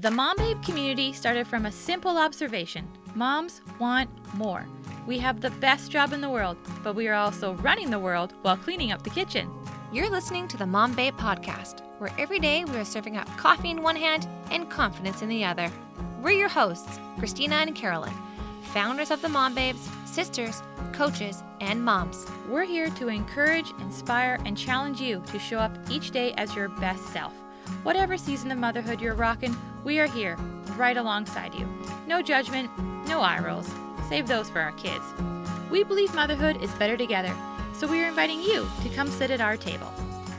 The Mom Babe community started from a simple observation. Moms want more. We have the best job in the world, but we are also running the world while cleaning up the kitchen. You're listening to the Mom Babe Podcast, where every day we are serving up coffee in one hand and confidence in the other. We're your hosts, Christina and Carolyn, founders of the Mom Babes, sisters, coaches, and moms. We're here to encourage, inspire, and challenge you to show up each day as your best self. Whatever season of motherhood you're rocking, we are here, right alongside you. No judgment, no eye rolls. Save those for our kids. We believe motherhood is better together, so we are inviting you to come sit at our table.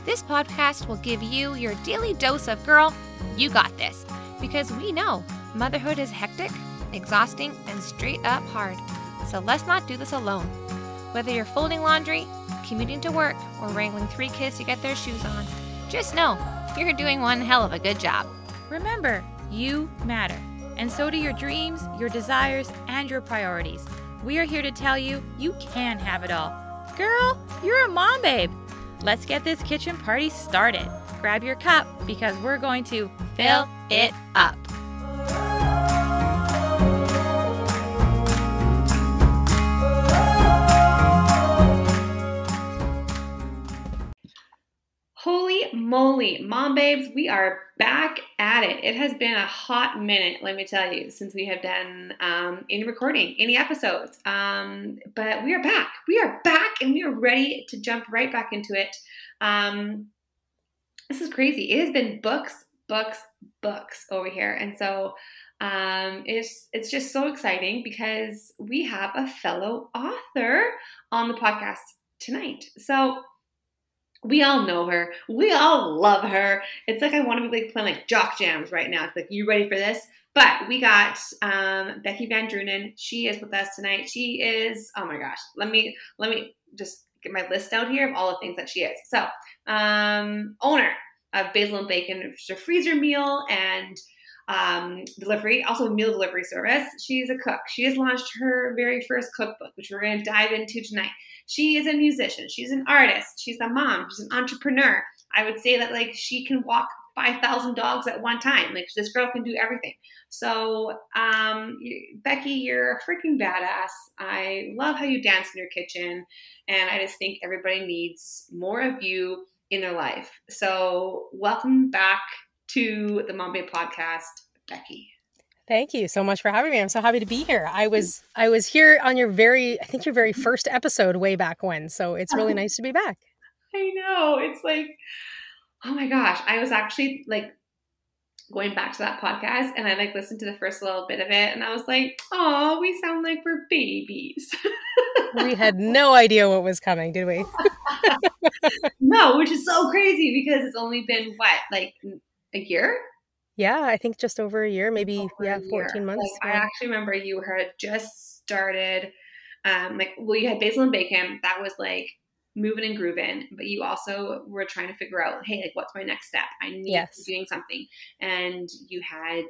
This podcast will give you your daily dose of, girl, you got this, because we know motherhood is hectic, exhausting, and straight up hard. So let's not do this alone. Whether you're folding laundry, commuting to work, or wrangling three kids to get their shoes on, just know you're doing one hell of a good job. Remember, you matter. And so do your dreams, your desires, and your priorities. We are here to tell you, you can have it all. Girl, you're a mom babe. Let's get this kitchen party started. Grab your cup because we're going to fill it up. Holy moly, Mom Babes, we are back at it. It has been a hot minute, let me tell you, since we have done any recording, any episodes. But we are back. We are back and we are ready to jump right back into it. This is crazy. It has been books over here. And so it's just so exciting because we have a fellow author on the podcast tonight. So we all know her. We all love her. It's like I want to be like playing like jock jams right now. It's like, you ready for this? But we got Becky Van Drunen. She is with us tonight. She is, oh my gosh. Let me just get my list out here of all the things that she is. So owner of Basil and Bacon, which is a freezer meal and delivery, also a meal delivery service. She's a cook. She has launched her very first cookbook, which we're going to dive into tonight. She is a musician. She's an artist. She's a mom. She's an entrepreneur. I would say that like she can walk 5,000 dogs at one time. Like this girl can do everything. So, Becky, you're a freaking badass. I love how you dance in your kitchen. And I just think everybody needs more of you in their life. So welcome back to the Mom Babes Podcast, Becky. Thank you so much for having me. I'm so happy to be here. I was here on your very first episode way back when. So it's really nice to be back. I know. It's like, oh my gosh. I was actually like going back to that podcast and I like listened to the first little bit of it and I was like, oh, we sound like we're babies. We had no idea what was coming, did we? No, which is so crazy because it's only been what, like a year? Yeah, I think just over a year, maybe over 14 months. Like, yeah. I actually remember you had just started, you had Basil and Bacon. That was like moving and grooving, but you also were trying to figure out, hey, like what's my next step? I need to be doing something. And you had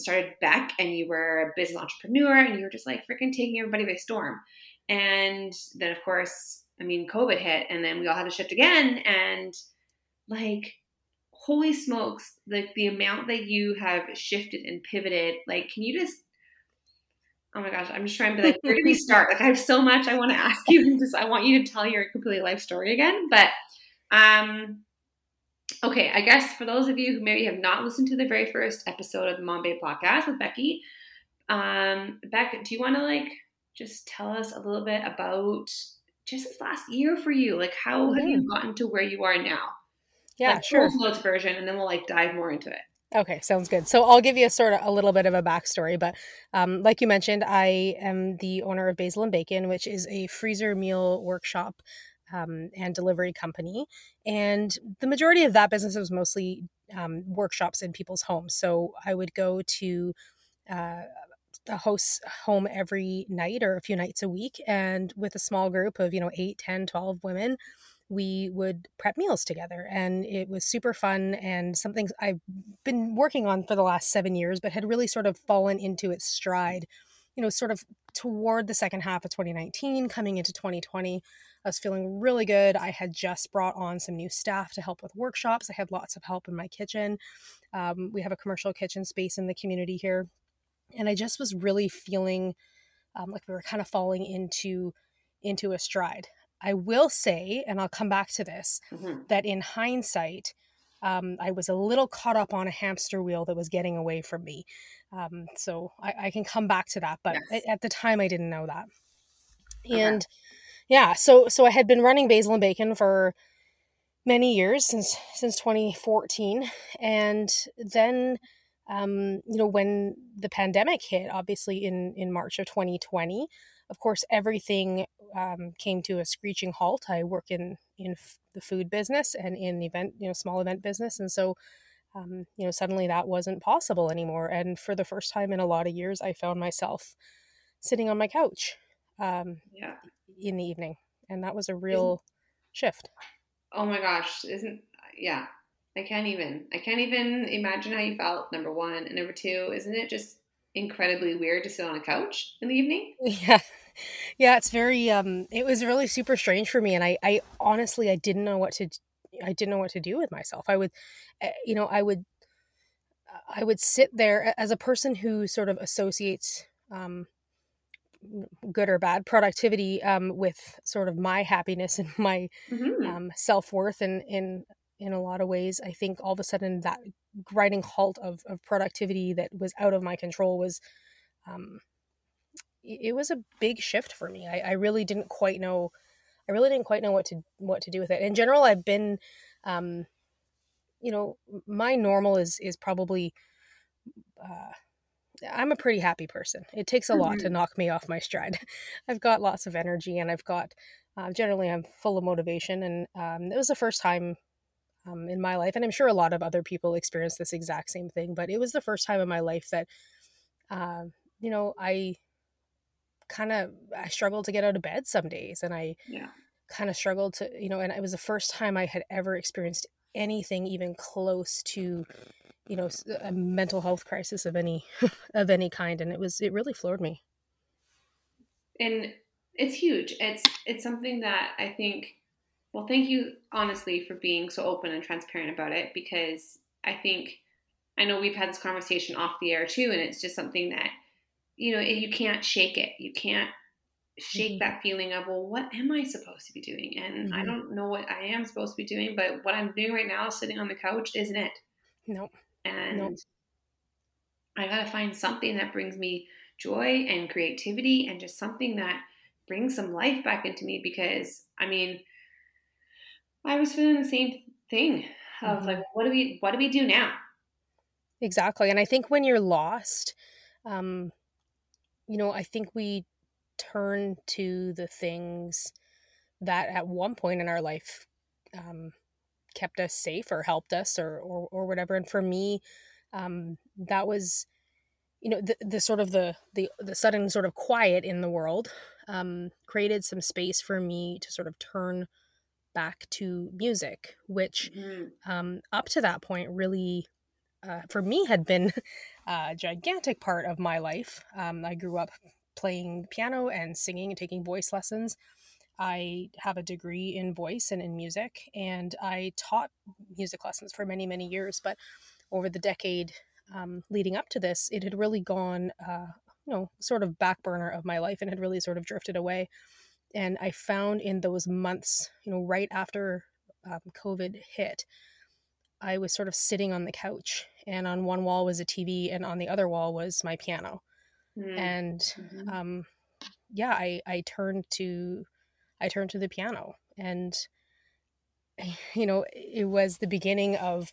started Beck and you were a business entrepreneur and you were just like freaking taking everybody by storm. And then of course, COVID hit and then we all had to shift again and like, holy smokes, like the amount that you have shifted and pivoted, like, can you just, oh my gosh, I'm just trying to be like, where do we start? Like I have so much I want to ask you and just, I want you to tell your complete life story again. But, okay, I guess for those of you who maybe have not listened to the very first episode of the Mom Babes Podcast with Becky, Beck, do you want to like, just tell us a little bit about just this last year for you? Like how have you gotten to where you are now? Yeah, like sure. Full House version, and then we'll like dive more into it. Okay, sounds good. So I'll give you a little bit of a backstory, but like you mentioned, I am the owner of Basil and Bacon, which is a freezer meal workshop and delivery company. And the majority of that business was mostly workshops in people's homes. So I would go to the host's home every night or a few nights a week, and with a small group of 8, 10, 12 women. We would prep meals together and it was super fun and something I've been working on for the last 7 years, but had really sort of fallen into its stride, sort of toward the second half of 2019 coming into 2020. I was feeling really good. I had just brought on some new staff to help with workshops. I had lots of help in my kitchen. We have a commercial kitchen space in the community here. And I just was really feeling like we were kind of falling into a stride. I will say, and I'll come back to this, that in hindsight, I was a little caught up on a hamster wheel that was getting away from me. So I can come back to that, but yes. At the time I didn't know that. Okay. And yeah, so I had been running Basil and Bacon for many years, since 2014. And then, when the pandemic hit, obviously in March of 2020, of course, everything came to a screeching halt. I work in the food business and in event, small event business. And so, suddenly that wasn't possible anymore. And for the first time in a lot of years, I found myself sitting on my couch in the evening. And that was a real shift. Oh my gosh. I can't even imagine how you felt, number one. And number two, isn't it just incredibly weird to sit on a couch in the evening? Yeah, it's very it was really super strange for me, and I honestly I didn't know what to do with myself. I would sit there as a person who sort of associates good or bad productivity with sort of my happiness and my self-worth, and in a lot of ways, I think all of a sudden that grinding halt of productivity that was out of my control was it was a big shift for me. I really didn't quite know what to do with it. In general, I've been, my normal is probably, I'm a pretty happy person. It takes a lot to knock me off my stride. I've got lots of energy, and I've got, generally I'm full of motivation. And it was the first time in my life, and I'm sure a lot of other people experience this exact same thing, but it was the first time in my life that, I struggled to get out of bed some days, and I kind of struggled to, and it was the first time I had ever experienced anything even close to, a mental health crisis of any, of any kind. And it really floored me. And it's huge. It's something that I think, well, thank you honestly for being so open and transparent about it, because I know we've had this conversation off the air too. And it's just something that, you can't shake it. You can't shake that feeling of, well, what am I supposed to be doing? And I don't know what I am supposed to be doing, but what I'm doing right now, sitting on the couch, isn't it? Nope. And I got to find something that brings me joy and creativity and just something that brings some life back into me, because I was feeling the same thing of like, what do we do now? Exactly. And I think when you're lost, I think we turn to the things that at one point in our life kept us safe or helped us or whatever. And for me, that was, the sort of the sudden sort of quiet in the world created some space for me to sort of turn back to music, which up to that point really for me had been a gigantic part of my life. I grew up playing piano and singing and taking voice lessons. I have a degree in voice and in music, and I taught music lessons for many, many years. But over the decade leading up to this, it had really gone, sort of back burner of my life, and had really sort of drifted away. And I found in those months, right after COVID hit, I was sort of sitting on the couch, and on one wall was a TV, and on the other wall was my piano. And, I turned to the piano, and, it was the beginning of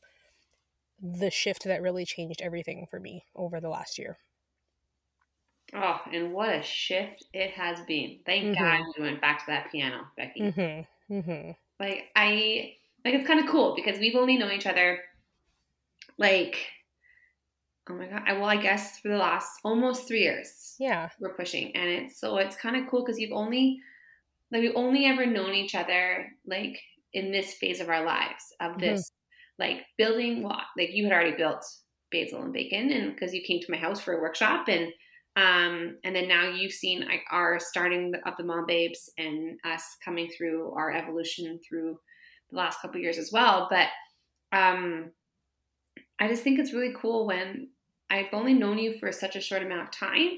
the shift that really changed everything for me over the last year. Oh, and what a shift it has been. Thank God we went back to that piano, Becky. It's kind of cool because we've only known each other for the last almost 3 years. Yeah. We're pushing. And it's kind of cool because we've only ever known each other, in this phase of our lives of this, building, you had already built Basil and Bacon, and because you came to my house for a workshop, and And then now you've seen like our starting of the Mom Babes and us coming through our evolution through the last couple of years as well. But I just think it's really cool when I've only known you for such a short amount of time,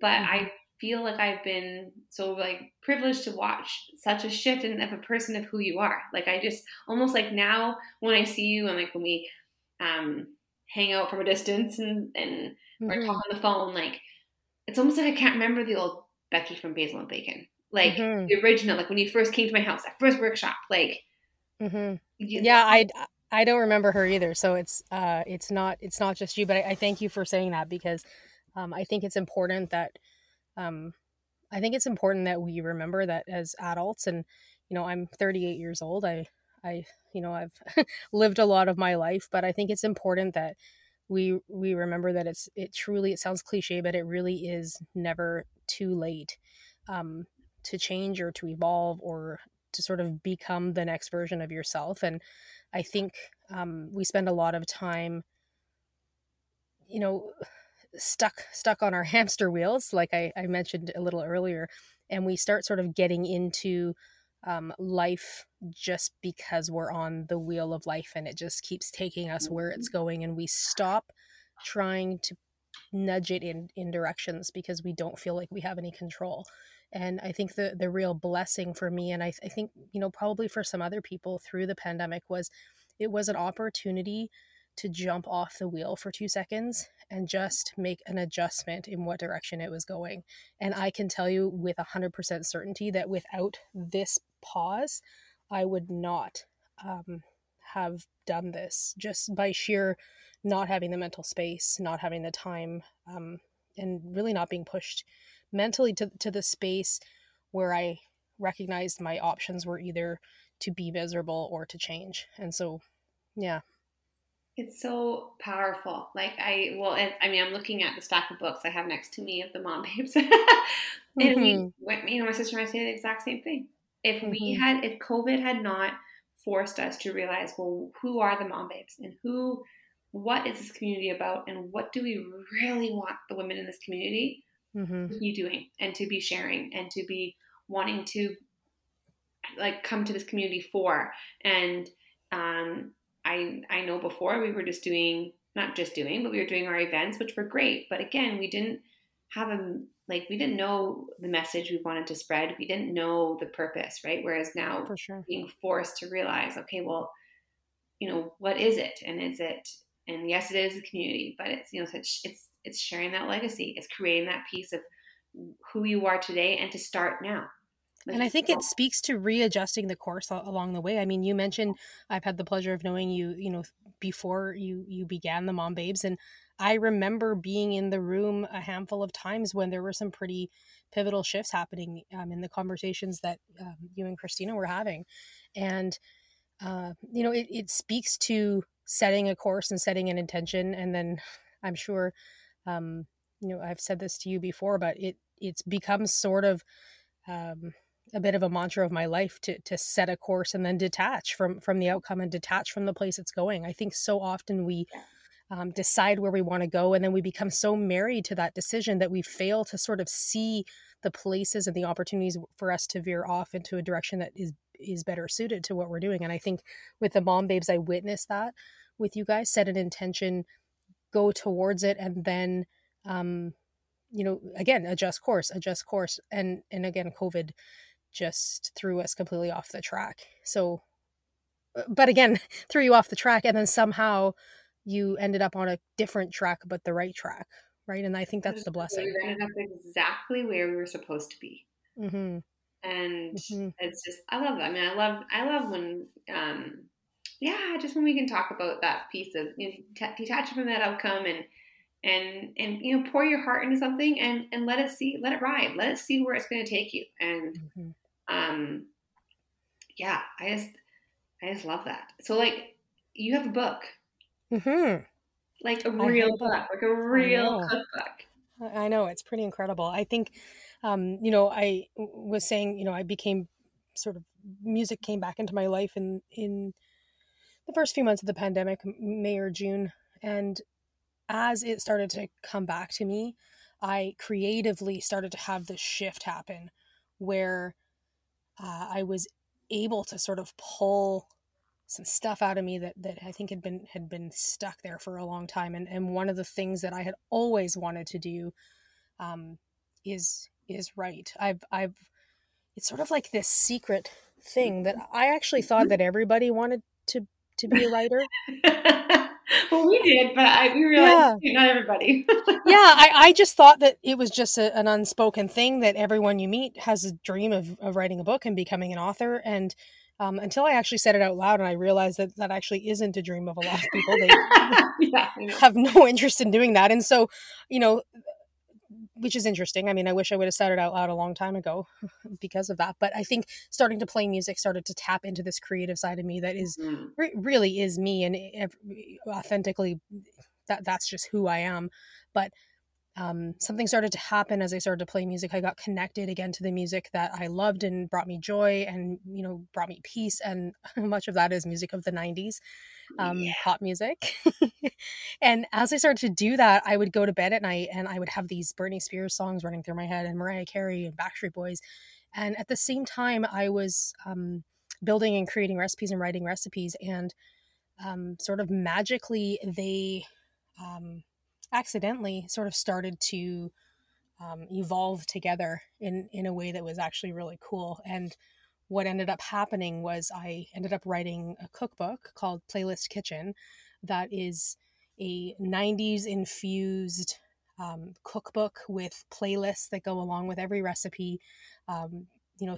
but I feel like I've been so like privileged to watch such a shift in of a person of who you are. Like I just almost like now when I see you and like when we hang out from a distance and or talk on the phone, like it's almost like I can't remember the old Becky from Basil and Bacon, like the original, like when you first came to my house, that first workshop, like yeah, I don't remember her either. So it's not just you, but I thank you for saying that because I think it's important that we remember that as adults. And you know, I'm 38 years old. I you know, I've lived a lot of my life, but I think it's important that we remember that it sounds cliche, but it really is never too late to change or to evolve or to sort of become the next version of yourself. And I think we spend a lot of time, you know, stuck on our hamster wheels, like I mentioned a little earlier, and we start sort of getting into life just because we're on the wheel of life and it just keeps taking us where it's going, and we stop trying to nudge it in directions because we don't feel like we have any control. And I think the real blessing for me, and I think, you know, probably for some other people through the pandemic, was it was an opportunity to jump off the wheel for 2 seconds and just make an adjustment in what direction it was going. And I can tell you with 100% certainty that without this pause, I would not have done this, just by sheer not having the mental space, not having the time, and really not being pushed mentally to the space where I recognized my options were either to be miserable or to change. And so, yeah. It's so powerful. Like I'm looking at the stack of books I have next to me of the Mom Babes. And we went, you know, my sister and I say the exact same thing. If COVID had not forced us to realize, well, who are the Mom Babes and what is this community about? And what do we really want the women in this community to be doing and to be sharing and to be wanting to like come to this community for? And, I know before we were just we were doing our events, which were great. But again, we didn't have we didn't know the message we wanted to spread. We didn't know the purpose, right? Whereas now for sure, being forced to realize, okay, well, you know, what is it? And yes, it is a community, but it's, you know, it's sharing that legacy. It's creating that piece of who you are today and to start now. And I think it speaks to readjusting the course along the way. I mean, you mentioned I've had the pleasure of knowing you, you know, before you began the Mom Babes. And I remember being in the room a handful of times when there were some pretty pivotal shifts happening in the conversations that you and Christina were having. And, you know, it speaks to setting a course and setting an intention. And then I'm sure, you know, I've said this to you before, but it's become sort of a bit of a mantra of my life to set a course and then detach from the outcome and detach from the place it's going. I think so often we decide where we want to go, and then we become so married to that decision that we fail to sort of see the places and the opportunities for us to veer off into a direction that is better suited to what we're doing. And I think with the Mom Babes, I witnessed that with you guys. Set an intention, go towards it, and then, you know, again, adjust course. And again, COVID just threw us completely off the track. So, but again, threw you off the track, and then somehow you ended up on a different track, but the right track. Right. And I think that's the blessing. We ended up exactly where we were supposed to be. And it's just, I love that. I mean, I love when, just when we can talk about that piece of, you know, detach from that outcome and you know, pour your heart into something and let it see where it's going to take you. And yeah, I just love that. So like, you have a book, like a real book, like a real cookbook. I know, it's pretty incredible. I think you know, I was saying, you know, I became sort of, music came back into my life in the first few months of the pandemic, May or June, and as it started to come back to me, I creatively started to have this shift happen where I was able to sort of pull some stuff out of me that I think had been stuck there for a long time. And one of the things that I had always wanted to do is write. It's sort of like this secret thing that I actually thought that everybody wanted to be a writer. Well, we did, but we realized not everybody. I just thought that it was just an unspoken thing that everyone you meet has a dream of writing a book and becoming an author. And until I actually said it out loud and I realized that that actually isn't a dream of a lot of people. They have no interest in doing that. And so, which is interesting. I mean, I wish I would have said it out loud a long time ago because of that. But I think starting to play music started to tap into this creative side of me that is really is me. And authentically, that's just who I am. But something started to happen as I started to play music. I got connected again to the music that I loved and brought me joy and, brought me peace. And much of that is music of the 90s, pop music. And as I started to do that, I would go to bed at night and I would have these Britney Spears songs running through my head and Mariah Carey and Backstreet Boys. And at the same time, I was building and creating recipes and writing recipes. And sort of magically, they... accidentally sort of started to evolve together in a way that was actually really cool. And what ended up happening was I ended up writing a cookbook called Playlist Kitchen that is a 90s infused cookbook with playlists that go along with every recipe,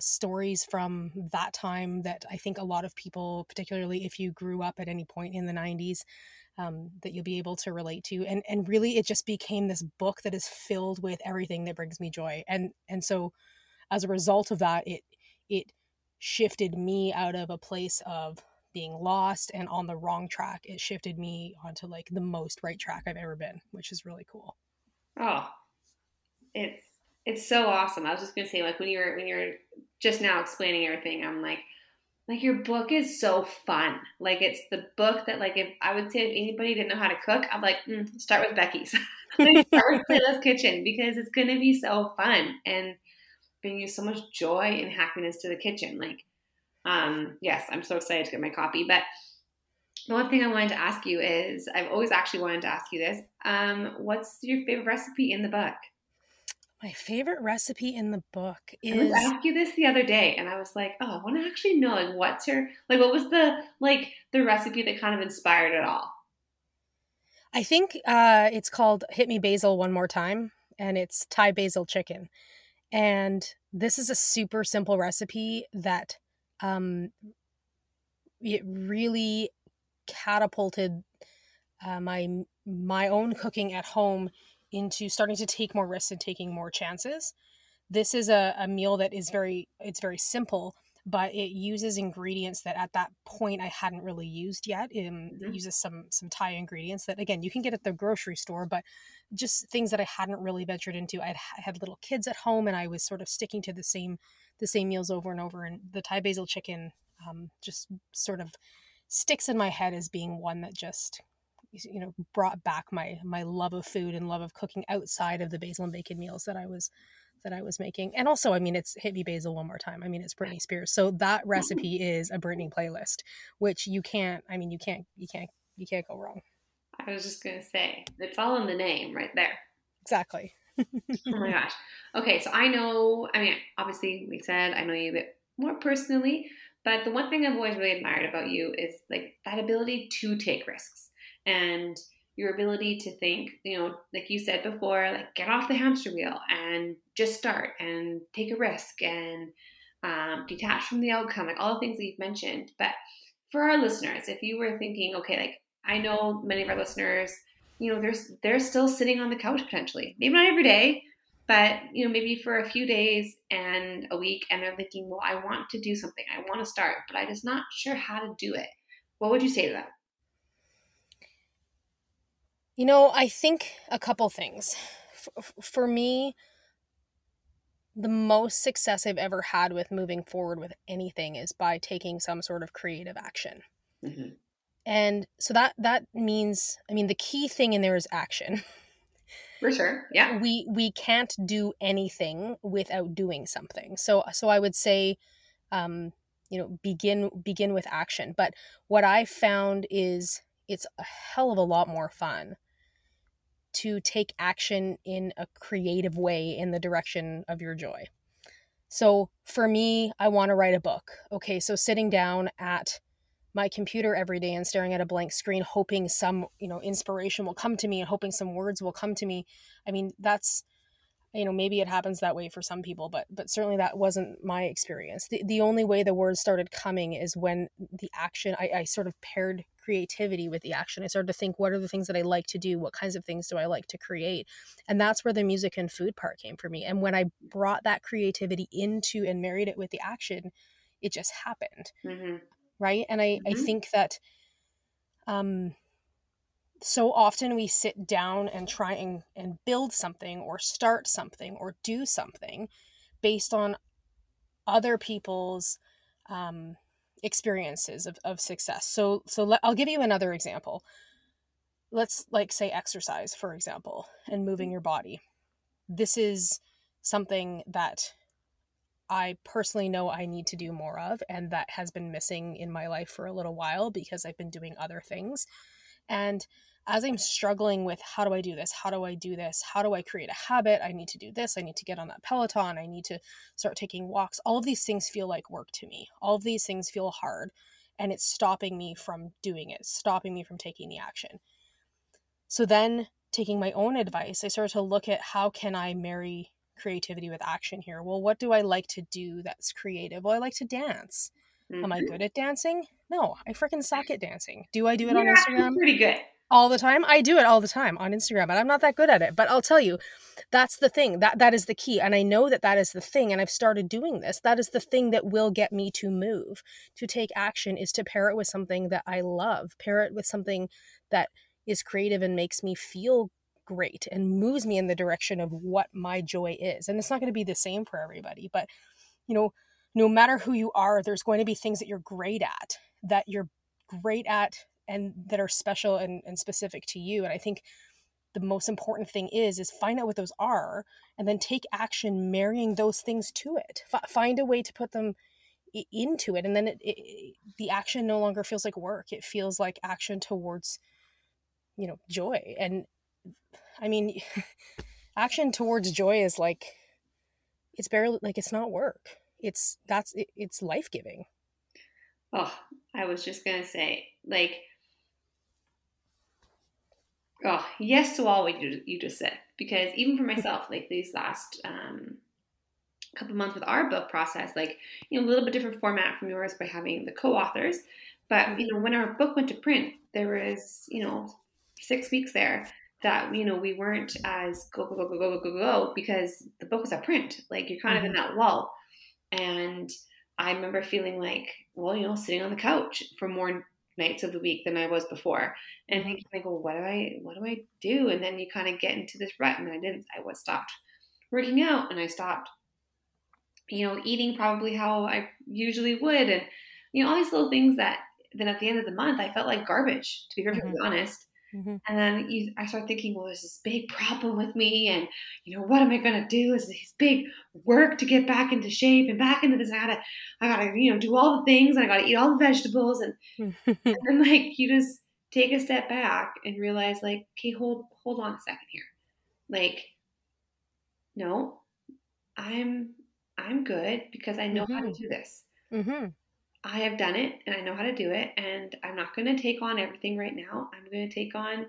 stories from that time that I think a lot of people, particularly if you grew up at any point in the 90s, that you'll be able to relate to. And really, it just became this book that is filled with everything that brings me joy. And so as a result of that, it shifted me out of a place of being lost and on the wrong track. It shifted me onto like the most right track I've ever been, which is really cool. Oh, it's so awesome. I was just going to say, like, when you're just now explaining everything, I'm like your book is so fun. Like, it's the book that, like, if I would say if anybody didn't know how to cook, I'm like, start with Becky's. Start with Playlist Kitchen, because it's going to be so fun and bring you so much joy and happiness to the kitchen. Like, yes, I'm so excited to get my copy. But the one thing I wanted to ask you is, I've always actually wanted to ask you this. What's your favorite recipe in the book? My favorite recipe in the book is... I asked you this the other day, and I was like, oh, I want to actually know, like, what was the recipe that kind of inspired it all? I think it's called Hit Me Basil One More Time, and it's Thai basil chicken. And this is a super simple recipe that it really catapulted my own cooking at home into starting to take more risks and taking more chances. This is a meal that is very simple, but it uses ingredients that at that point I hadn't really used yet. It uses some Thai ingredients that, again, you can get at the grocery store, but just things that I hadn't really ventured into. I had little kids at home, and I was sort of sticking to the same meals over and over. And the Thai basil chicken just sort of sticks in my head as being one that just... brought back my love of food and love of cooking outside of the Basil and Bacon meals that I was making. And also, I mean, it's Hit Me Basil One More Time. I mean, it's Britney Spears. So that recipe is a Britney playlist, which you can't go wrong. I was just going to say, it's all in the name right there. Exactly. Oh my gosh. Okay. So obviously we said, I know you a bit more personally, but the one thing I've always really admired about you is like that ability to take risks. And your ability to think, like you said before, like get off the hamster wheel and just start and take a risk and detach from the outcome, like all the things that you've mentioned. But for our listeners, if you were thinking, okay, like I know many of our listeners, they're still sitting on the couch potentially, maybe not every day, but maybe for a few days and a week, and they're thinking, well, I want to do something, I want to start, but I'm just not sure how to do it. What would you say to them? I think a couple things. For me, the most success I've ever had with moving forward with anything is by taking some sort of creative action. Mm-hmm. And so that means, I mean, the key thing in there is action. For sure. Yeah. We can't do anything without doing something. So I would say, begin with action. But what I found is it's a hell of a lot more fun to take action in a creative way in the direction of your joy. So for me, I want to write a book. Okay, so sitting down at my computer every day and staring at a blank screen, hoping some, inspiration will come to me and hoping some words will come to me. I mean, that's, maybe it happens that way for some people, but certainly that wasn't my experience. The only way the words started coming is when the action, I sort of paired creativity with the action. I started to think, what are the things that I like to do? What kinds of things do I like to create? And that's where the music and food part came for me. And when I brought that creativity into and married it with the action, it just happened. Mm-hmm. Right. And I think that so often we sit down and try and build something or start something or do something based on other people's experiences of success. So I'll give you another example. Let's say exercise, for example, and moving your body. This is something that I personally know I need to do more of, and that has been missing in my life for a little while because I've been doing other things. And as I'm struggling with how do I do this? How do I create a habit? I need to do this. I need to get on that Peloton. I need to start taking walks. All of these things feel like work to me. All of these things feel hard, and it's stopping me from doing it, stopping me from taking the action. So then, taking my own advice, I started to look at how can I marry creativity with action here. Well, what do I like to do that's creative? Well, I like to dance. Mm-hmm. Am I good at dancing? No, I freaking suck at dancing. Do I do it on Instagram? Pretty good. All the time? I do it all the time on Instagram, and I'm not that good at it. But I'll tell you, that's the thing. That is the key. And I know that is the thing, and I've started doing this. That is the thing that will get me to move, to take action, is to pair it with something that I love, pair it with something that is creative and makes me feel great and moves me in the direction of what my joy is. And it's not going to be the same for everybody, but no matter who you are, there's going to be things that you're great at, and that are special and specific to you. And I think the most important thing is find out what those are and then take action marrying those things to it. Find a way to put them into it, and then the action no longer feels like work. It feels like action towards joy. And I mean, action towards joy is it's barely, it's not work. It's life-giving. Oh, I was just going to say, yes to all what you just said, because even for myself, these last couple months with our book process, a little bit different format from yours by having the co-authors, but, when our book went to print, there was, 6 weeks there that, we weren't as go, because the book was at print. You're kind of in that lull. And I remember feeling sitting on the couch for more nights of the week than I was before. And thinking what do I do? And then you kind of get into this rut. And I stopped working out, and I stopped, eating probably how I usually would. And, all these little things that then at the end of the month, I felt like garbage, to be perfectly honest. Mm-hmm. And then I start thinking, well, there's this big problem with me, and what am I going to do? Is this big work to get back into shape and back into this? I gotta, do all the things, and I gotta eat all the vegetables, and, and then you just take a step back and realize, okay, hold on a second here, no, I'm good because I know how to do this. Mm-hmm. I have done it, and I know how to do it, and I'm not going to take on everything right now. I'm going to take on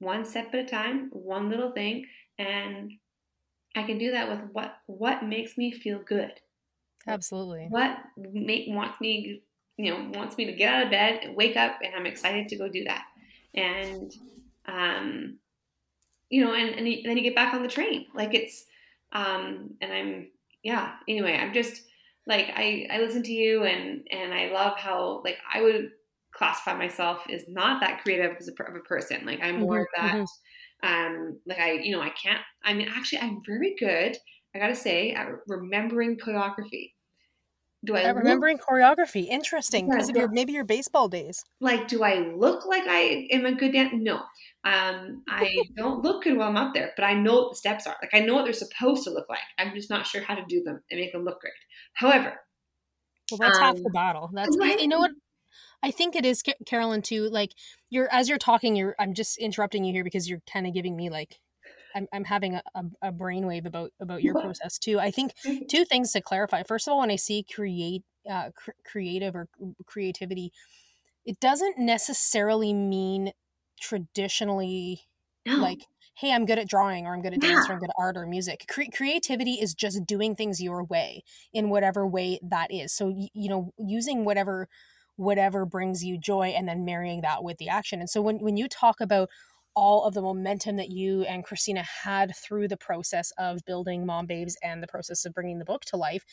one step at a time, one little thing, and I can do that with what makes me feel good. Absolutely. What wants me to get out of bed and wake up, and I'm excited to go do that. And and then you get back on the train. I'm just I listen to you and I love how, I would classify myself as not that creative of a person. I'm more of that, I'm very good, I gotta say, at remembering choreography. do I remembering look... choreography? Interesting, because of your maybe your baseball days. Like, do I look like I am a good dancer? No, I don't look good while I'm up there, but I know what the steps are. Like, I know what they're supposed to look like. I'm just not sure how to do them and make them look great. However, well, that's half the battle. That's you know what. I think it is, Carolyn, too. Like, as you're talking, I'm just interrupting you here because you're kind of giving me like, I'm having a brainwave about your process too. I think two things to clarify. First of all, when I see creative or creativity, it doesn't necessarily mean traditionally like, hey, I'm good at drawing, or I'm good at dance, or I'm good at art or music. Creativity is just doing things your way in whatever way that is. So, you know, using whatever brings you joy and then marrying that with the action. And so when you talk about all of the momentum that you and Christina had through the process of building Mom Babes and the process of bringing the book to life,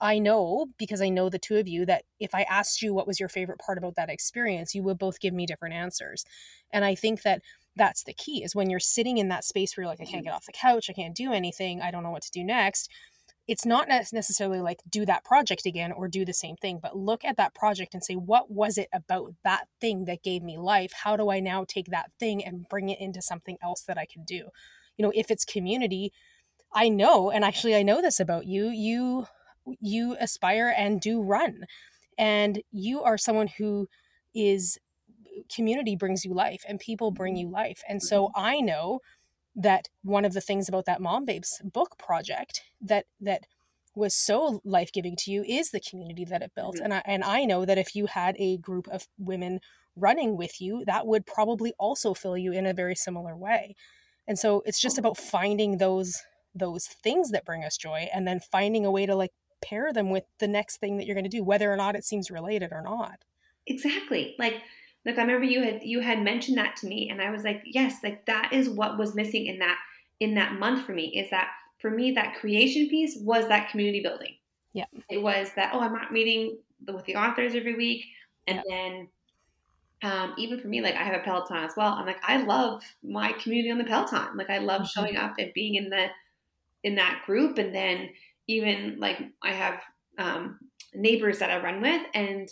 I know, because I know the two of you, that if I asked you what was your favorite part about that experience, you would both give me different answers. And I think that that's the key, is when you're sitting in that space where you're like, I can't get off the couch, I can't do anything, I don't know what to do next. It's not necessarily like do that project again or do the same thing, but look at that project and say, what was it about that thing that gave me life? How do I now take that thing and bring it into something else that I can do? You know, if it's community, I know, and actually I know this about you, you aspire and do run. And you are someone who is, community brings you life and people bring you life. And so I know that one of the things about that Mom Babes book project that was so life-giving to you is the community that it built. Mm-hmm. And I know that if you had a group of women running with you, that would probably also fill you in a very similar way. And so it's just about finding those things that bring us joy and then finding a way to like pair them with the next thing that you're going to do, whether or not it seems related or not. Exactly. Like I remember you had mentioned that to me, and I was like, yes, like that is what was missing in that month for me, is that for me that creation piece was that community building. Yeah. It was that, I'm not meeting with the authors every week. And then even for me, like I have a Peloton as well. I'm like, I love my community on the Peloton. Like I love showing up and being in that group. And then even like I have neighbors that I run with, and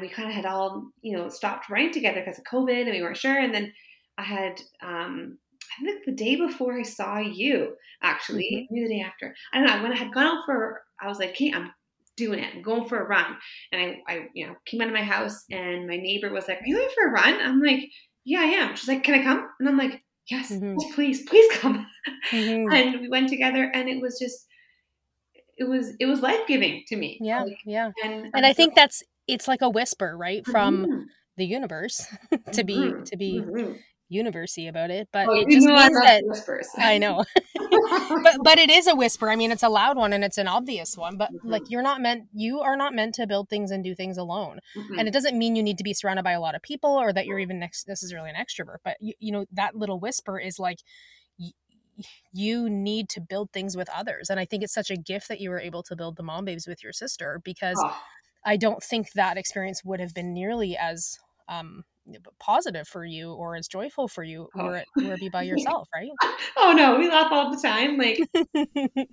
we kind of had all, stopped running together because of COVID and we weren't sure. And then I had, I think the day before I saw you, actually, maybe the day after, I don't know, when I had gone out I was like, okay, I'm doing it. I'm going for a run. And I came out of my house and my neighbor was like, are you going for a run? I'm like, yeah, I am. She's like, can I come? And I'm like, yes, please come. Mm-hmm. And we went together, and it was just, it was life-giving to me. Yeah. Like, yeah. And I think that's, it's like a whisper, right, from the universe to be universy about it, but it just means that whispers. I know, but it is a whisper. I mean, it's a loud one and it's an obvious one. But like, you are not meant to build things and do things alone, and it doesn't mean you need to be surrounded by a lot of people or that you're even necessarily an extrovert. But that little whisper is like, you need to build things with others, and I think it's such a gift that you were able to build the Mom Babes with your sister, because. I don't think that experience would have been nearly as positive for you or as joyful for you were it be by yourself, right? Oh no, we laugh all the time. Like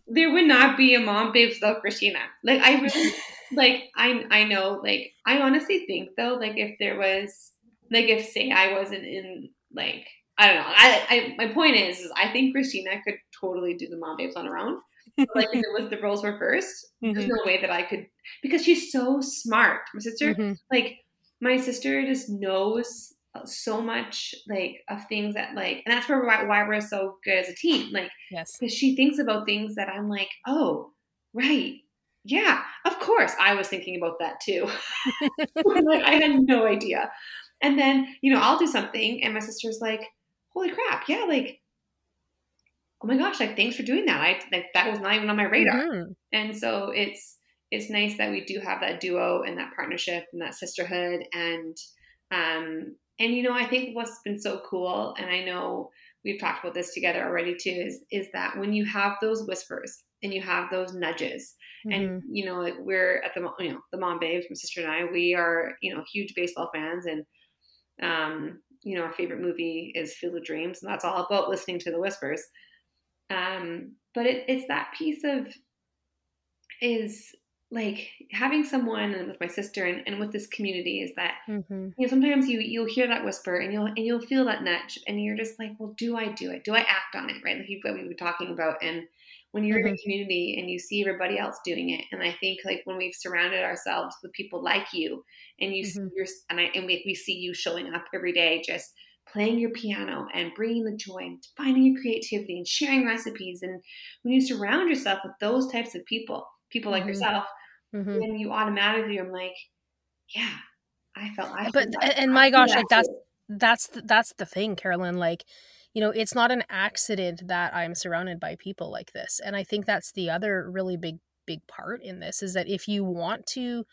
there would not be a Mom Babes without Christina. Like I really, like I know, like I honestly think though, like if there was, like if say I wasn't in, like I don't know, I my point is I think Christina could totally do the Mom Babes on her own. But like if it was the roles were first, there's no way that I could, because she's so smart. My sister, like my sister just knows so much like of things that like, and that's why we're so good as a team. Like, yes, because she thinks about things that I'm like, oh, right. Yeah, of course. I was thinking about that too. Like, I had no idea. And then, I'll do something and my sister's like, holy crap. Yeah. Like, oh my gosh, like thanks for doing that. That was not even on my radar. And so it's nice that we do have that duo and that partnership and that sisterhood. And I think what's been so cool, and I know we've talked about this together already too, is that when you have those whispers and you have those nudges and, like we're at the Mom Babes, my sister and I, we are, huge baseball fans, and, our favorite movie is Field of Dreams, and that's all about listening to the whispers. But it's that piece of like having someone, and with my sister and with this community, is that you know, sometimes you'll hear that whisper and you'll feel that nudge, and you're just like, well, do I do it? Do I act on it? Right? Like we were talking about, and when you're in a community and you see everybody else doing it, and I think like when we've surrounded ourselves with people like you, and you see we see you showing up every day, just playing your piano and bringing the joy and finding your creativity and sharing recipes, and when you surround yourself with those types of people like yourself. Then you automatically, I'm like, yeah, that's the thing, Carolyn, like, you know, it's not an accident that I'm surrounded by people like this. And I think that's the other really big part in this, is that if you want to, you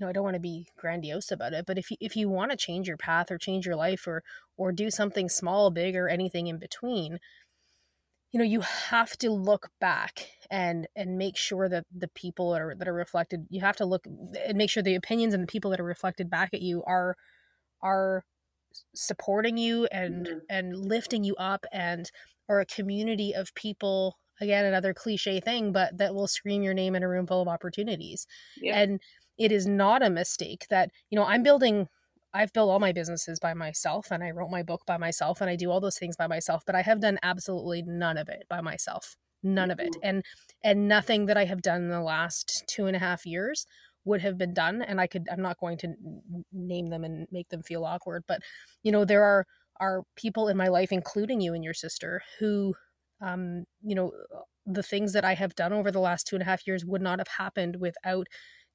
know, I don't want to be grandiose about it, but if you want to change your path or change your life or do something small, big, or anything in between, you know, you have to look back and make sure that the people that are reflected, you have to look and make sure the opinions and the people that are reflected back at you are supporting you and lifting you up, and are a community of people, again, another cliche thing, but that will scream your name in a room full of opportunities. Yeah. And it is not a mistake that, you know, I've built all my businesses by myself, and I wrote my book by myself, and I do all those things by myself, but I have done absolutely none of it by myself, none of it. And nothing that I have done in the last 2.5 years would have been done. And I'm not going to name them and make them feel awkward, but you know, there are people in my life, including you and your sister, who, you know, the things that I have done over the last 2.5 years would not have happened without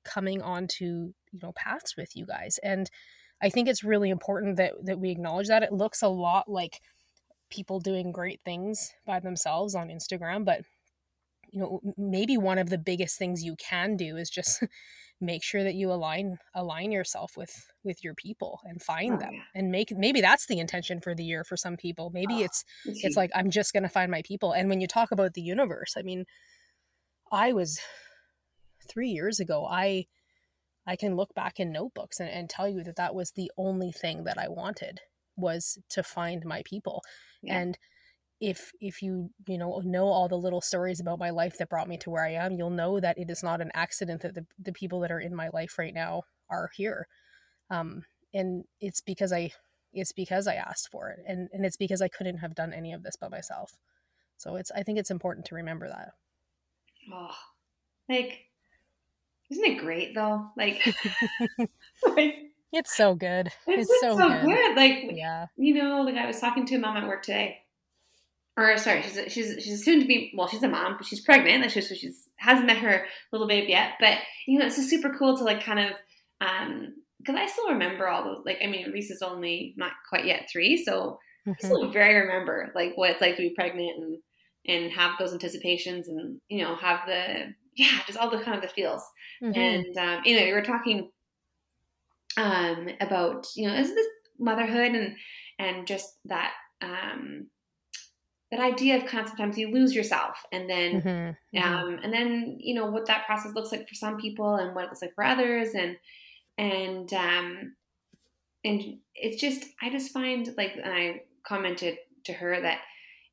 coming onto, you know, paths with you guys. And I think it's really important that we acknowledge that. It looks a lot like people doing great things by themselves on Instagram, but you know, maybe one of the biggest things you can do is just make sure that you align yourself with your people and find them. Yeah. And maybe that's the intention for the year for some people. Maybe it's like, I'm just going to find my people. And when you talk about the universe, I mean, I was 3 years ago, I can look back in notebooks and tell you that was the only thing that I wanted, was to find my people. Yeah. And if you know all the little stories about my life that brought me to where I am, you'll know that it is not an accident that the people that are in my life right now are here. And it's because I asked for it, and it's because I couldn't have done any of this by myself. So I think it's important to remember that. Oh, like, isn't it great though? Like, it's so good. It's so good. Like, yeah, you know, like I was talking to a mom at work today, or sorry, she's soon to be, well, she's a mom, but she's pregnant. That's just, she hasn't met her little babe yet, but you know, it's just super cool to like kind of, cause I still remember all those, like, I mean, Reese is only not quite yet 3. So I still very remember like what it's like to be pregnant and have those anticipations, and, you know, have the, yeah, just all the kind of the feels. And, you know, we were talking about, you know, is this motherhood and just that that idea of kind of sometimes you lose yourself, and then and then, you know, what that process looks like for some people and what it looks like for others, and it's just, I just find, like, and I commented to her that,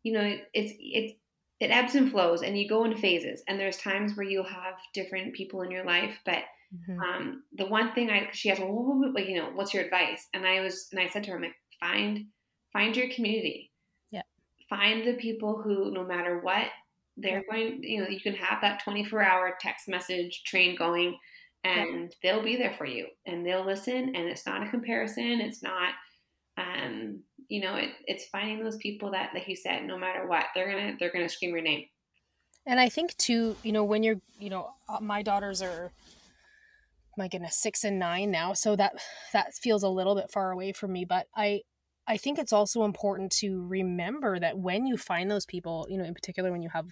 you know, it ebbs and flows, and you go in phases, and there's times where you'll have different people in your life. But the one thing she asked, well, you know, what's your advice? And I said to her, I'm like, find your community. Yeah. Find the people who, no matter what, they're going, you know, you can have that 24-hour text message train going, and they'll be there for you, and they'll listen. And it's not a comparison. It's not, you know, it's finding those people that, like you said, no matter what, they're gonna scream your name. And I think too, you know, when you're, you know, my daughters are, my goodness, 6 and 9 now, so that feels a little bit far away from me. But I think it's also important to remember that when you find those people, you know, in particular when you have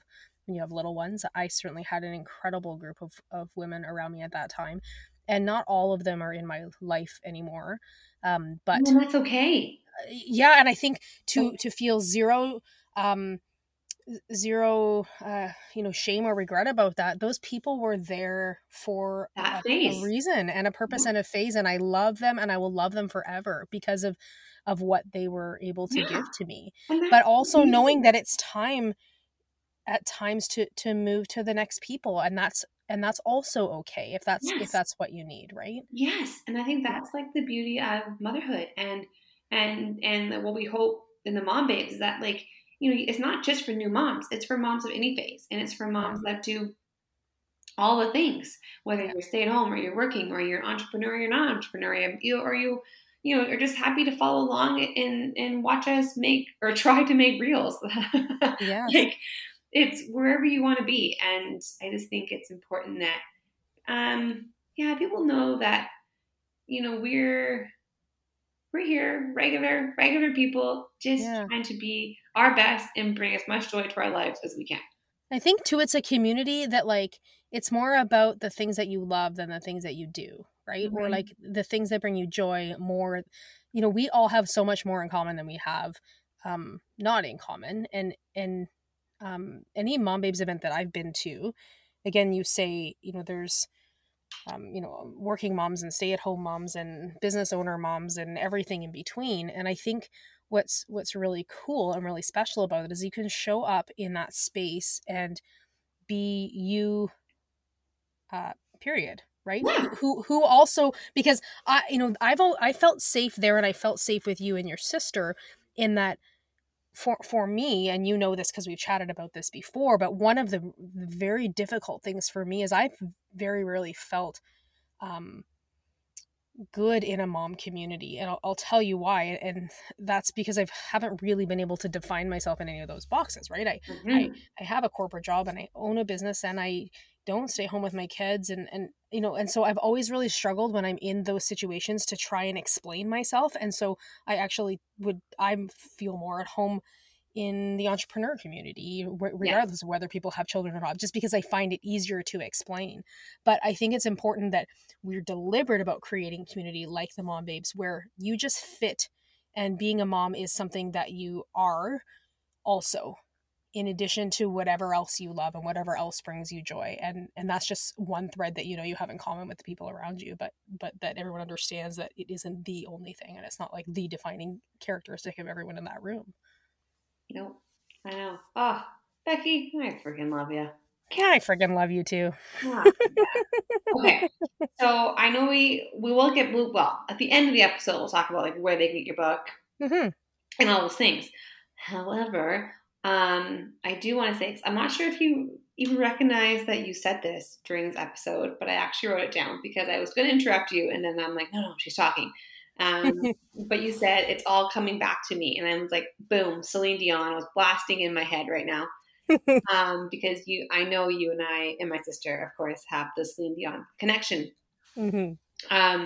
little ones, I certainly had an incredible group of women around me at that time, and not all of them are in my life anymore. But well, that's okay. Yeah. And I think to feel zero, you know, shame or regret about that. Those people were there for a reason and a purpose and a phase. And I love them, and I will love them forever because of what they were able to give to me, but also knowing that it's time at times to move to the next people. And that's also okay if that's, yes. if that's what you need. Right. Yes. And I think that's like the beauty of motherhood and what we hope in the Mom Babes is that, like, you know, it's not just for new moms, it's for moms of any phase. And it's for moms that do all the things, whether you're stay at home or you're working or you're an entrepreneur or you're not an entrepreneur, you know, you're just happy to follow along and watch us make or try to make reels. Yeah. Like, it's wherever you want to be. And I just think it's important that, people know that, you know, we're here, regular people, just trying to be our best and bring as much joy to our lives as we can. I think too, it's a community that, like, it's more about the things that you love than the things that you do. Right. Mm-hmm. Or like the things that bring you joy more, you know, we all have so much more in common than we have, not in common. And any Mom Babes event that I've been to, again, you say, you know, there's, you know, working moms and stay at home moms and business owner moms and everything in between. And I think what's really cool and really special about it is you can show up in that space and be you, period. Right. Yeah. Who also, because I felt safe there, and I felt safe with you and your sister in that for me, and you know this because we've chatted about this before, but one of the very difficult things for me is I've very rarely felt, good in a mom community. And I'll tell you why. And that's because I haven't really been able to define myself in any of those boxes. Right. I have a corporate job and I own a business and I don't stay home with my kids and, you know, and so I've always really struggled when I'm in those situations to try and explain myself. And so I actually feel more at home in the entrepreneur community, regardless of whether people have children or not, just because I find it easier to explain. But I think it's important that we're deliberate about creating community like the Mom Babes, where you just fit, and being a mom is something that you are also, in addition to whatever else you love and whatever else brings you joy. And that's just one thread that, you know, you have in common with the people around you, but that everyone understands that it isn't the only thing. And it's not like the defining characteristic of everyone in that room. Nope. I know. Oh, Becky, I freaking love you. Yeah, I freaking love you too. Yeah. Okay. So I know we will get, well, at the end of the episode, we'll talk about like where they can get your book and all those things. However, I do want to say, 'cause I'm not sure if you even recognize that you said this during this episode, but I actually wrote it down because I was going to interrupt you. And then I'm like, no, she's talking. But you said it's all coming back to me. And I was like, boom, Celine Dion was blasting in my head right now. Because I know you and I and my sister, of course, have the Celine Dion connection. Mm-hmm.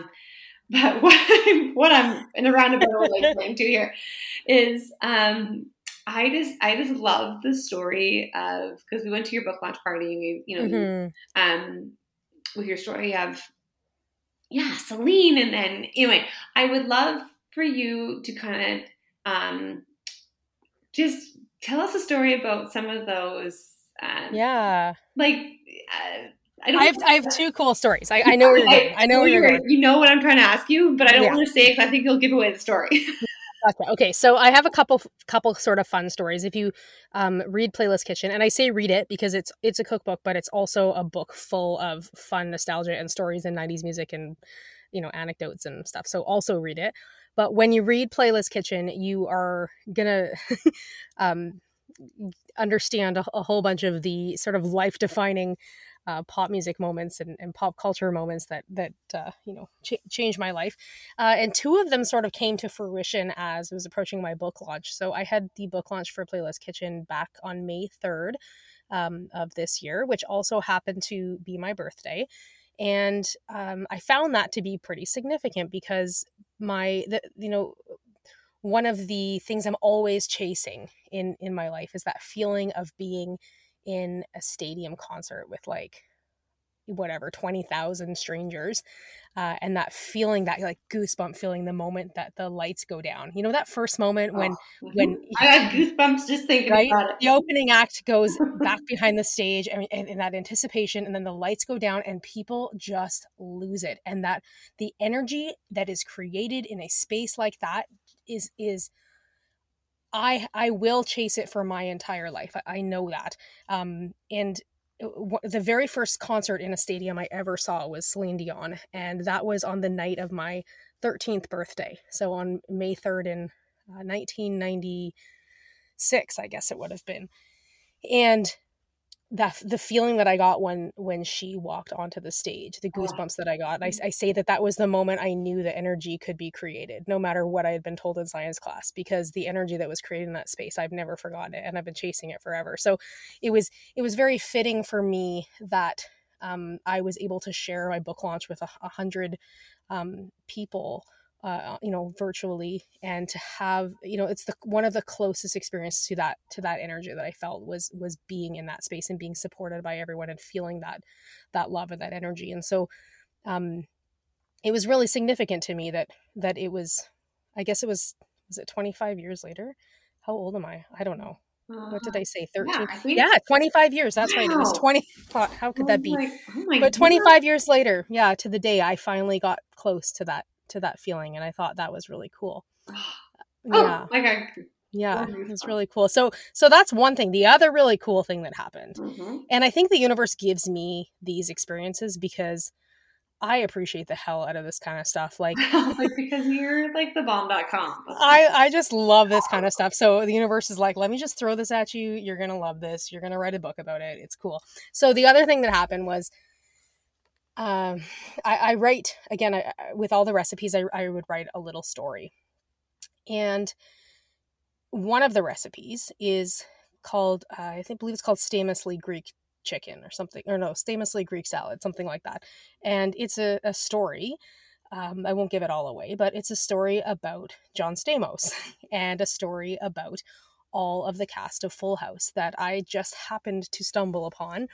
But what I'm in a roundabout way going to here is, I just love the story of, because we went to your book launch party, and with your story of, Celine. And then anyway, I would love for you to kind of, just tell us a story about some of those. I have two cool stories. I know where you're going. You know what I'm trying to ask you, but I don't want to say it because I think you'll give away the story. Okay. So I have a couple sort of fun stories. If you read Playlist Kitchen, and I say read it because it's a cookbook, but it's also a book full of fun nostalgia and stories and 90s music and, you know, anecdotes and stuff. So also read it. But when you read Playlist Kitchen, you are going to understand a whole bunch of the sort of life-defining pop music moments and pop culture moments that changed my life. And two of them sort of came to fruition as I was approaching my book launch. So I had the book launch for Playlist Kitchen back on May 3rd of this year, which also happened to be my birthday. And I found that to be pretty significant because one of the things I'm always chasing in my life is that feeling of being in a stadium concert with 20,000 strangers. And that feeling, that like goosebump feeling the moment that the lights go down, you know, that first moment when I had goosebumps just thinking about it. The opening act goes back behind the stage and that anticipation, and then the lights go down and people just lose it. And that the energy that is created in a space like that is I will chase it for my entire life. I know that. And the very first concert in a stadium I ever saw was Celine Dion, and that was on the night of my 13th birthday. So on May 3rd in 1996, I guess it would have been. And the feeling that I got when she walked onto the stage, the goosebumps that I got, I say that was the moment I knew the energy could be created, no matter what I had been told in science class, because the energy that was created in that space, I've never forgotten it, and I've been chasing it forever. So it was very fitting for me that I was able to share my book launch with 100 people, virtually, and to have, it's one of the closest experiences to that energy that I felt was being in that space and being supported by everyone and feeling that love and that energy. And so, it was really significant to me that it was, I guess was it 25 years later? How old am I? I don't know. What did I say? 13? Yeah, 25 years. That's right. It was 20. How could that be? But 25 years later, yeah, to the day, I finally got close to that feeling. And I thought that was really cool. Yeah. Okay. Yeah. It's really cool. So that's one thing. The other really cool thing that happened. Mm-hmm. And I think the universe gives me these experiences because I appreciate the hell out of this kind of stuff. Like because you're like the bomb.com. I just love this kind of stuff. So the universe is like, let me just throw this at you. You're going to love this. You're going to write a book about it. It's cool. So the other thing that happened was, I write again, with all the recipes, I would write a little story. And one of the recipes is called, it's called Stamously Greek Chicken or something, or no, Stamously Greek Salad, something like that. And it's a story. I won't give it all away, but it's a story about John Stamos and a story about all of the cast of Full House that I just happened to stumble upon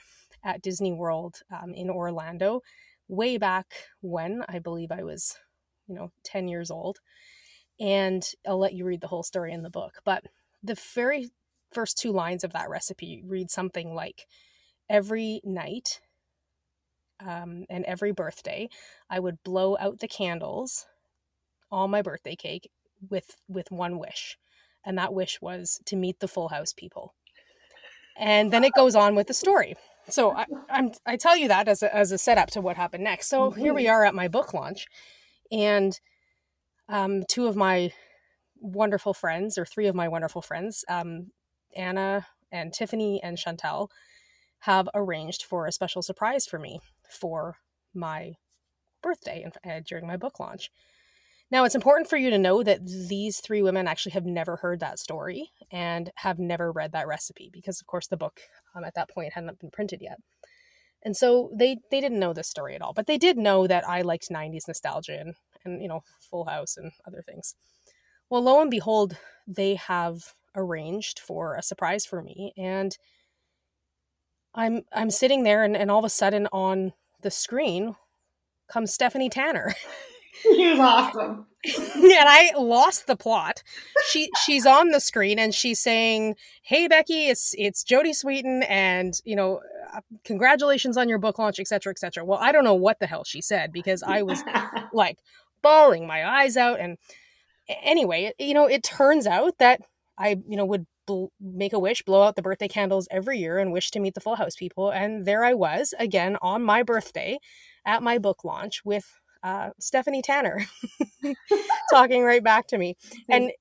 at Disney World in Orlando way back when. I believe I was, 10 years old. And I'll let you read the whole story in the book. But the very first two lines of that recipe read something like, every night and every birthday, I would blow out the candles on my birthday cake with one wish. And that wish was to meet the Full House people. And then it goes on with the story. So I tell you that as a setup to what happened next. So mm-hmm. Here we are at my book launch, and two of my wonderful friends, or three of my wonderful friends, Anna and Tiffany and Chantel, have arranged for a special surprise for me for my birthday and during my book launch. Now, it's important for you to know that these three women actually have never heard that story and have never read that recipe because, of course, the book at that point hadn't been printed yet. And so they didn't know this story at all, but they did know that I liked 90s nostalgia and Full House and other things. Well, lo and behold, they have arranged for a surprise for me. And I'm sitting there and all of a sudden on the screen comes Stephanie Tanner. You're awesome. And I lost the plot. She's on the screen and she's saying, "Hey Becky, it's Jodie Sweetin, and congratulations on your book launch, etc., etc." Well, I don't know what the hell she said because I was like bawling my eyes out. And anyway, it turns out that I would make a wish, blow out the birthday candles every year, and wish to meet the Full House people. And there I was again on my birthday at my book launch with Stephanie Tanner talking right back to me. And,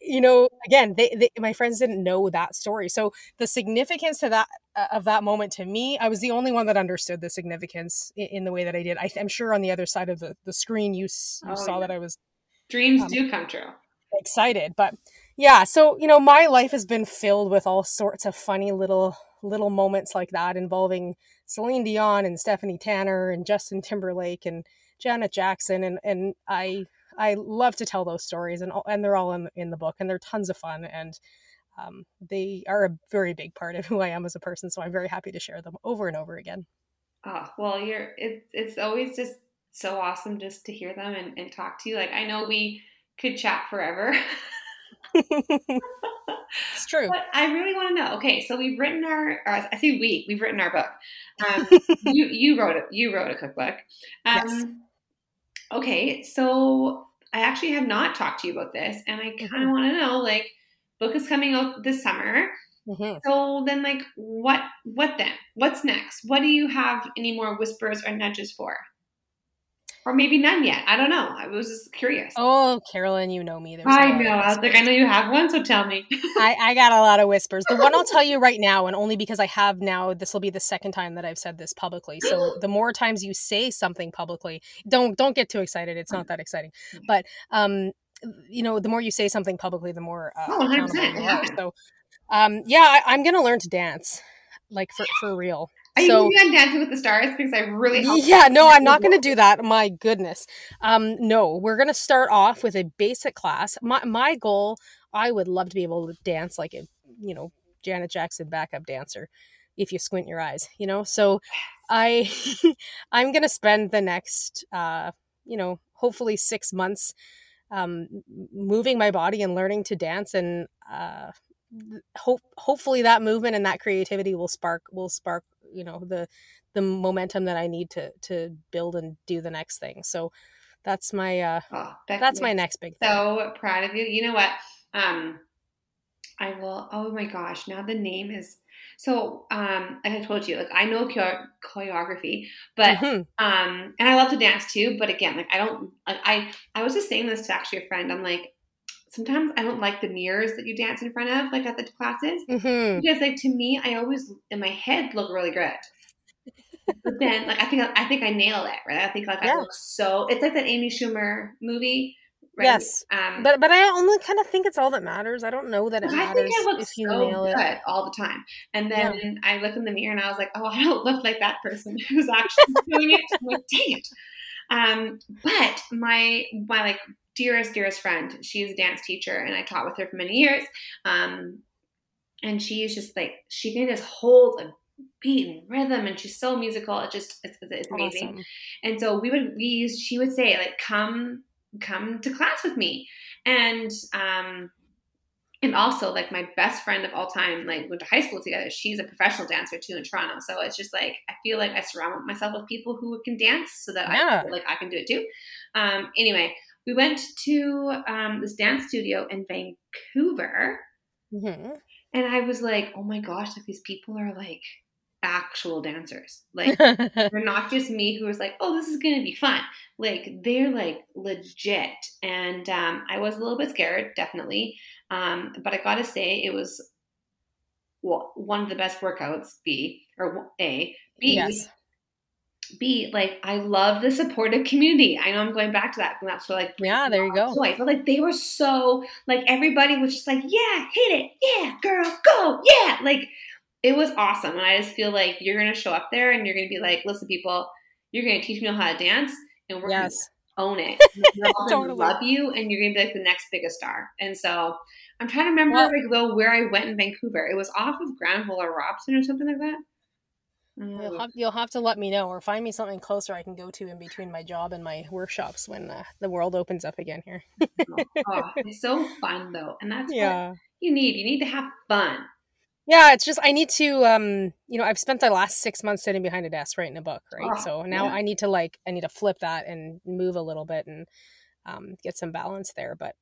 again, my friends didn't know that story. So the significance to that, of that moment to me, I was the only one that understood the significance in the way that I did. I'm sure on the other side of the screen, you saw that I was. Dreams do come true. Excited. But yeah, so, my life has been filled with all sorts of funny little moments like that involving Celine Dion and Stephanie Tanner and Justin Timberlake and Janet Jackson, and I love to tell those stories, and they're all in the book, and they're tons of fun, and they are a very big part of who I am as a person, so I'm very happy to share them over and over again. Oh, well, it's always just so awesome just to hear them and talk to you. Like, I know we could chat forever. It's true. But I really want to know. Okay, so we've written we've written our book. You wrote a cookbook. Yes. Okay, so I actually have not talked to you about this, and I kind of want to know, book is coming out this summer. Mm-hmm. So then, like, what then? What's next? What do you have any more whispers or nudges for? Or maybe none yet. I don't know. I was just curious. Oh, Carolyn, you know me. I know. I was like, I know you have one, so tell me. I got a lot of whispers. The one I'll tell you right now, and only because I have now, this will be the second time that I've said this publicly. So the more times you say something publicly, don't get too excited. It's not that exciting. But, you know, the more you say something publicly, the more accountable you are. So, I'm going to learn to dance, like for real. Are you going to be on Dancing with the Stars? Because I really hope. Yeah, no, I'm not going to do that. My goodness. No, we're going to start off with a basic class. My goal, I would love to be able to dance like a, you know, Janet Jackson backup dancer, if you squint your eyes, you know? So I'm going to spend the next, hopefully 6 months moving my body and learning to dance, and hopefully that movement and that creativity will spark the momentum that I need to build and do the next thing. So that's my that's my next big thing. So proud of you. You know what? I will. Oh my gosh! Now the name is so. And I told you, like, I know choreography, but and I love to dance too. But again, like, I don't. I was just saying this to actually a friend. I'm like, sometimes I don't like the mirrors that you dance in front of, like at the classes, because, like, to me, I always in my head look really good, but then, like, I think I nail it, right? I think, like, I look so. It's like that Amy Schumer movie, right? Yes, but I only kind of think it's all that matters. I don't know that it matters. I think I look if you so nail good it all the time, and then I look in the mirror and I was like, oh, I don't look like that person who's actually doing it. I'm like, dang it. But my like, dearest friend, she's a dance teacher and I taught with her for many years. And she's just like, she can just hold a beat and rhythm, and she's so musical. It's amazing. Awesome. And so she would say, like, come to class with me. And also, like, my best friend of all time, like, went to high school together. She's a professional dancer too in Toronto. So it's just like, I feel like I surround myself with people who can dance so that I feel like I can do it too. Anyway, we went to this dance studio in Vancouver, and I was like, oh my gosh, like, these people are, like, actual dancers. Like, they're not just me who was like, oh, this is going to be fun. Like, they're, like, legit. And I was a little bit scared, definitely. But I got to say, it was one of the best workouts, like, I love the supportive community. I know I'm going back to that, and that's like, yeah, there you go. But, like, they were so, like, everybody was just like, yeah, hit it, yeah, girl, go, yeah. Like, it was awesome. And I just feel like you're gonna show up there and you're gonna be like, listen, people, you're gonna teach me how to dance, and we're gonna own it. We're all gonna love you, and you're gonna be like the next biggest star. And so I'm trying to remember where I went in Vancouver. It was off of Granville or Robson or something like that. You'll have to let me know, or find me something closer I can go to in between my job and my workshops when the world opens up again here. It's so fun though, and that's what you need. You need to have fun. Yeah, it's just I need to I've spent the last 6 months sitting behind a desk writing a book, right? So now I need to flip that and move a little bit and get some balance there. But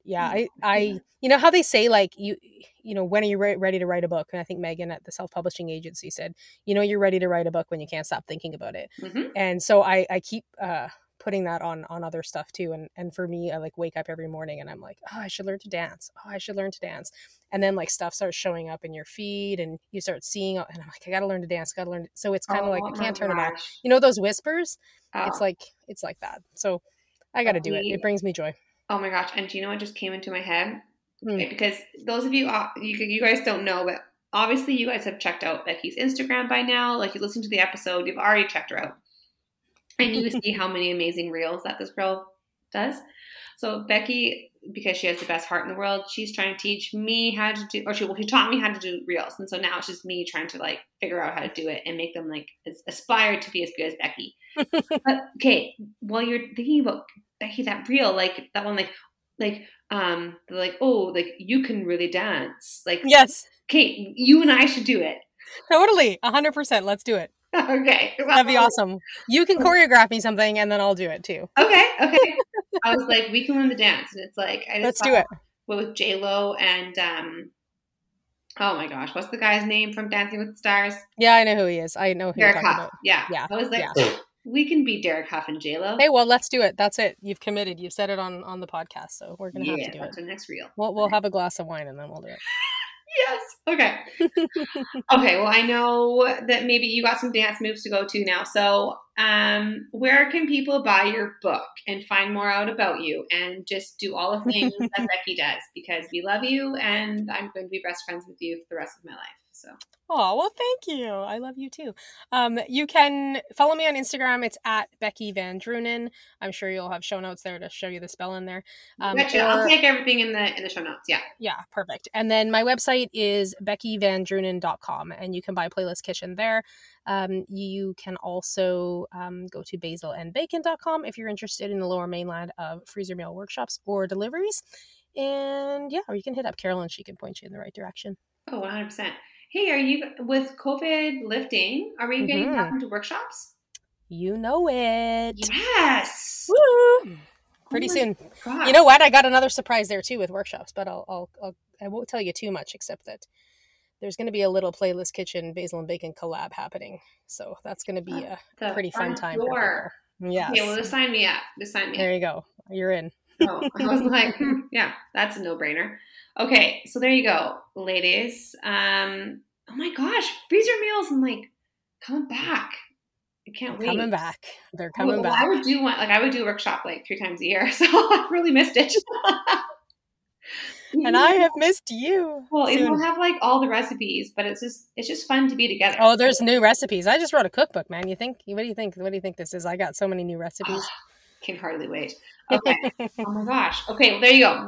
I you know how they say, like, you know, when are you ready to write a book? And I think Megan at the self-publishing agency said, you know, you're ready to write a book when you can't stop thinking about it. And so I keep putting that on other stuff too. And for me, I like wake up every morning and I'm like, oh, I should learn to dance. And then, like, stuff starts showing up in your feed and you start seeing, and I'm like, I got to learn to dance. So it's kind of like, I can't turn it back. You know, those whispers, it's like that. So I got to do it. It brings me joy. Oh my gosh. And do you know what just came into my head? Because those of you guys don't know, but obviously you guys have checked out Becky's Instagram by now. Like, you listened to the episode, you've already checked her out. And you see how many amazing reels that this girl does. So Becky, because she has the best heart in the world, she's trying to teach me how to do, or she taught me how to do reels. And so now it's just me trying to, like, figure out how to do it and make them, like, aspire to be as good as Becky. But, okay, while you're thinking about Becky, that reel, like that one, like you can really dance. Like, yes. Okay, you and I should do it. Totally. 100%. Let's do it. Okay. That'd be awesome. You can choreograph me something and then I'll do it too. Okay. I was like, we can win the dance. And it's like, let's do it. With J-Lo and oh my gosh, what's the guy's name from Dancing with the Stars? Yeah, I know who he is. I know who Derek Huff. About. Yeah. I was like, we can beat Derek Huff and J-Lo. Hey, well, let's do it. That's it. You've committed. You've said it on the podcast, so we're going to have to do it. The next reel. We'll have a glass of wine and then we'll do it. Yes. Okay. Okay. Well, I know that maybe you got some dance moves to go to now. So where can people buy your book and find more out about you and just do all the things that Becky does? Because we love you and I'm going to be best friends with you for the rest of my life. So. Oh, well, thank you. I love you too. You can follow me on Instagram. It's at Becky Van Drunen. I'm sure you'll have show notes there to show you the spell in there. I'll take everything in the show notes. Yeah. Yeah. Perfect. And then my website is BeckyVanDrunen.com and you can buy Playlist Kitchen there. You can also go to basilandbacon.com if you're interested in the Lower Mainland of freezer meal workshops or deliveries. And yeah, or you can hit up Carolyn. She can point you in the right direction. Oh, 100%. Hey, are you with COVID lifting? Are we getting back into workshops? You know it. Yes. Woo! Pretty soon. God. You know what? I got another surprise there too with workshops, but I won't tell you too much, except that there's going to be a little Playlist Kitchen Basil and Bacon collab happening. So that's going to be a pretty fun time. Yeah. Okay, well, just sign me up. There you go. You're in. Oh, I was like, yeah, that's a no-brainer. Okay, so there you go, ladies. Oh my gosh, freezer meals and like coming back. I can't wait. Coming back. They're coming back. I would do a workshop like 3 times a year, so I've really missed it. And I have missed you. Well, it will have like all the recipes, but it's just fun to be together. Oh, there's new recipes. I just wrote a cookbook, man. What do you think this is? I got so many new recipes. Can hardly wait. Okay. Oh my gosh. Okay. Well, there you go.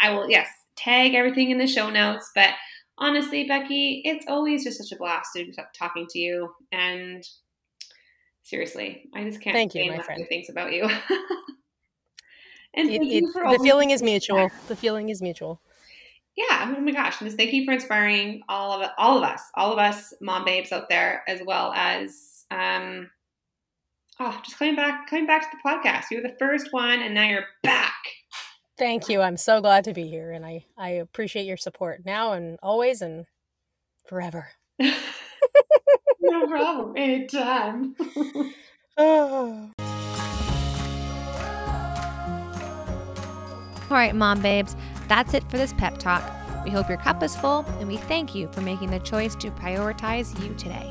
I will tag everything in the show notes, but honestly, Becky, it's always just such a blast talking to you. And seriously, I just can't say enough good things about you. And the feeling is mutual. The feeling is mutual. Yeah. Oh my gosh. And just thank you for inspiring all of us mom babes out there, as well as, just coming back to the podcast. You were the first one and now you're back. Thank you. I'm so glad to be here and I appreciate your support now and always and forever. No problem. Anytime. Oh. All right, Mom Babes, that's it for this pep talk. We hope your cup is full and we thank you for making the choice to prioritize you today.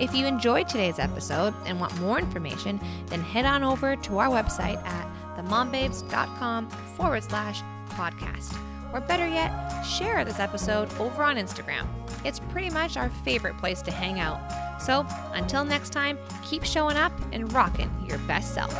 If you enjoyed today's episode and want more information, then head on over to our website at themombabes.com/podcast. Or better yet, share this episode over on Instagram. It's pretty much our favorite place to hang out. So until next time, keep showing up and rocking your best self.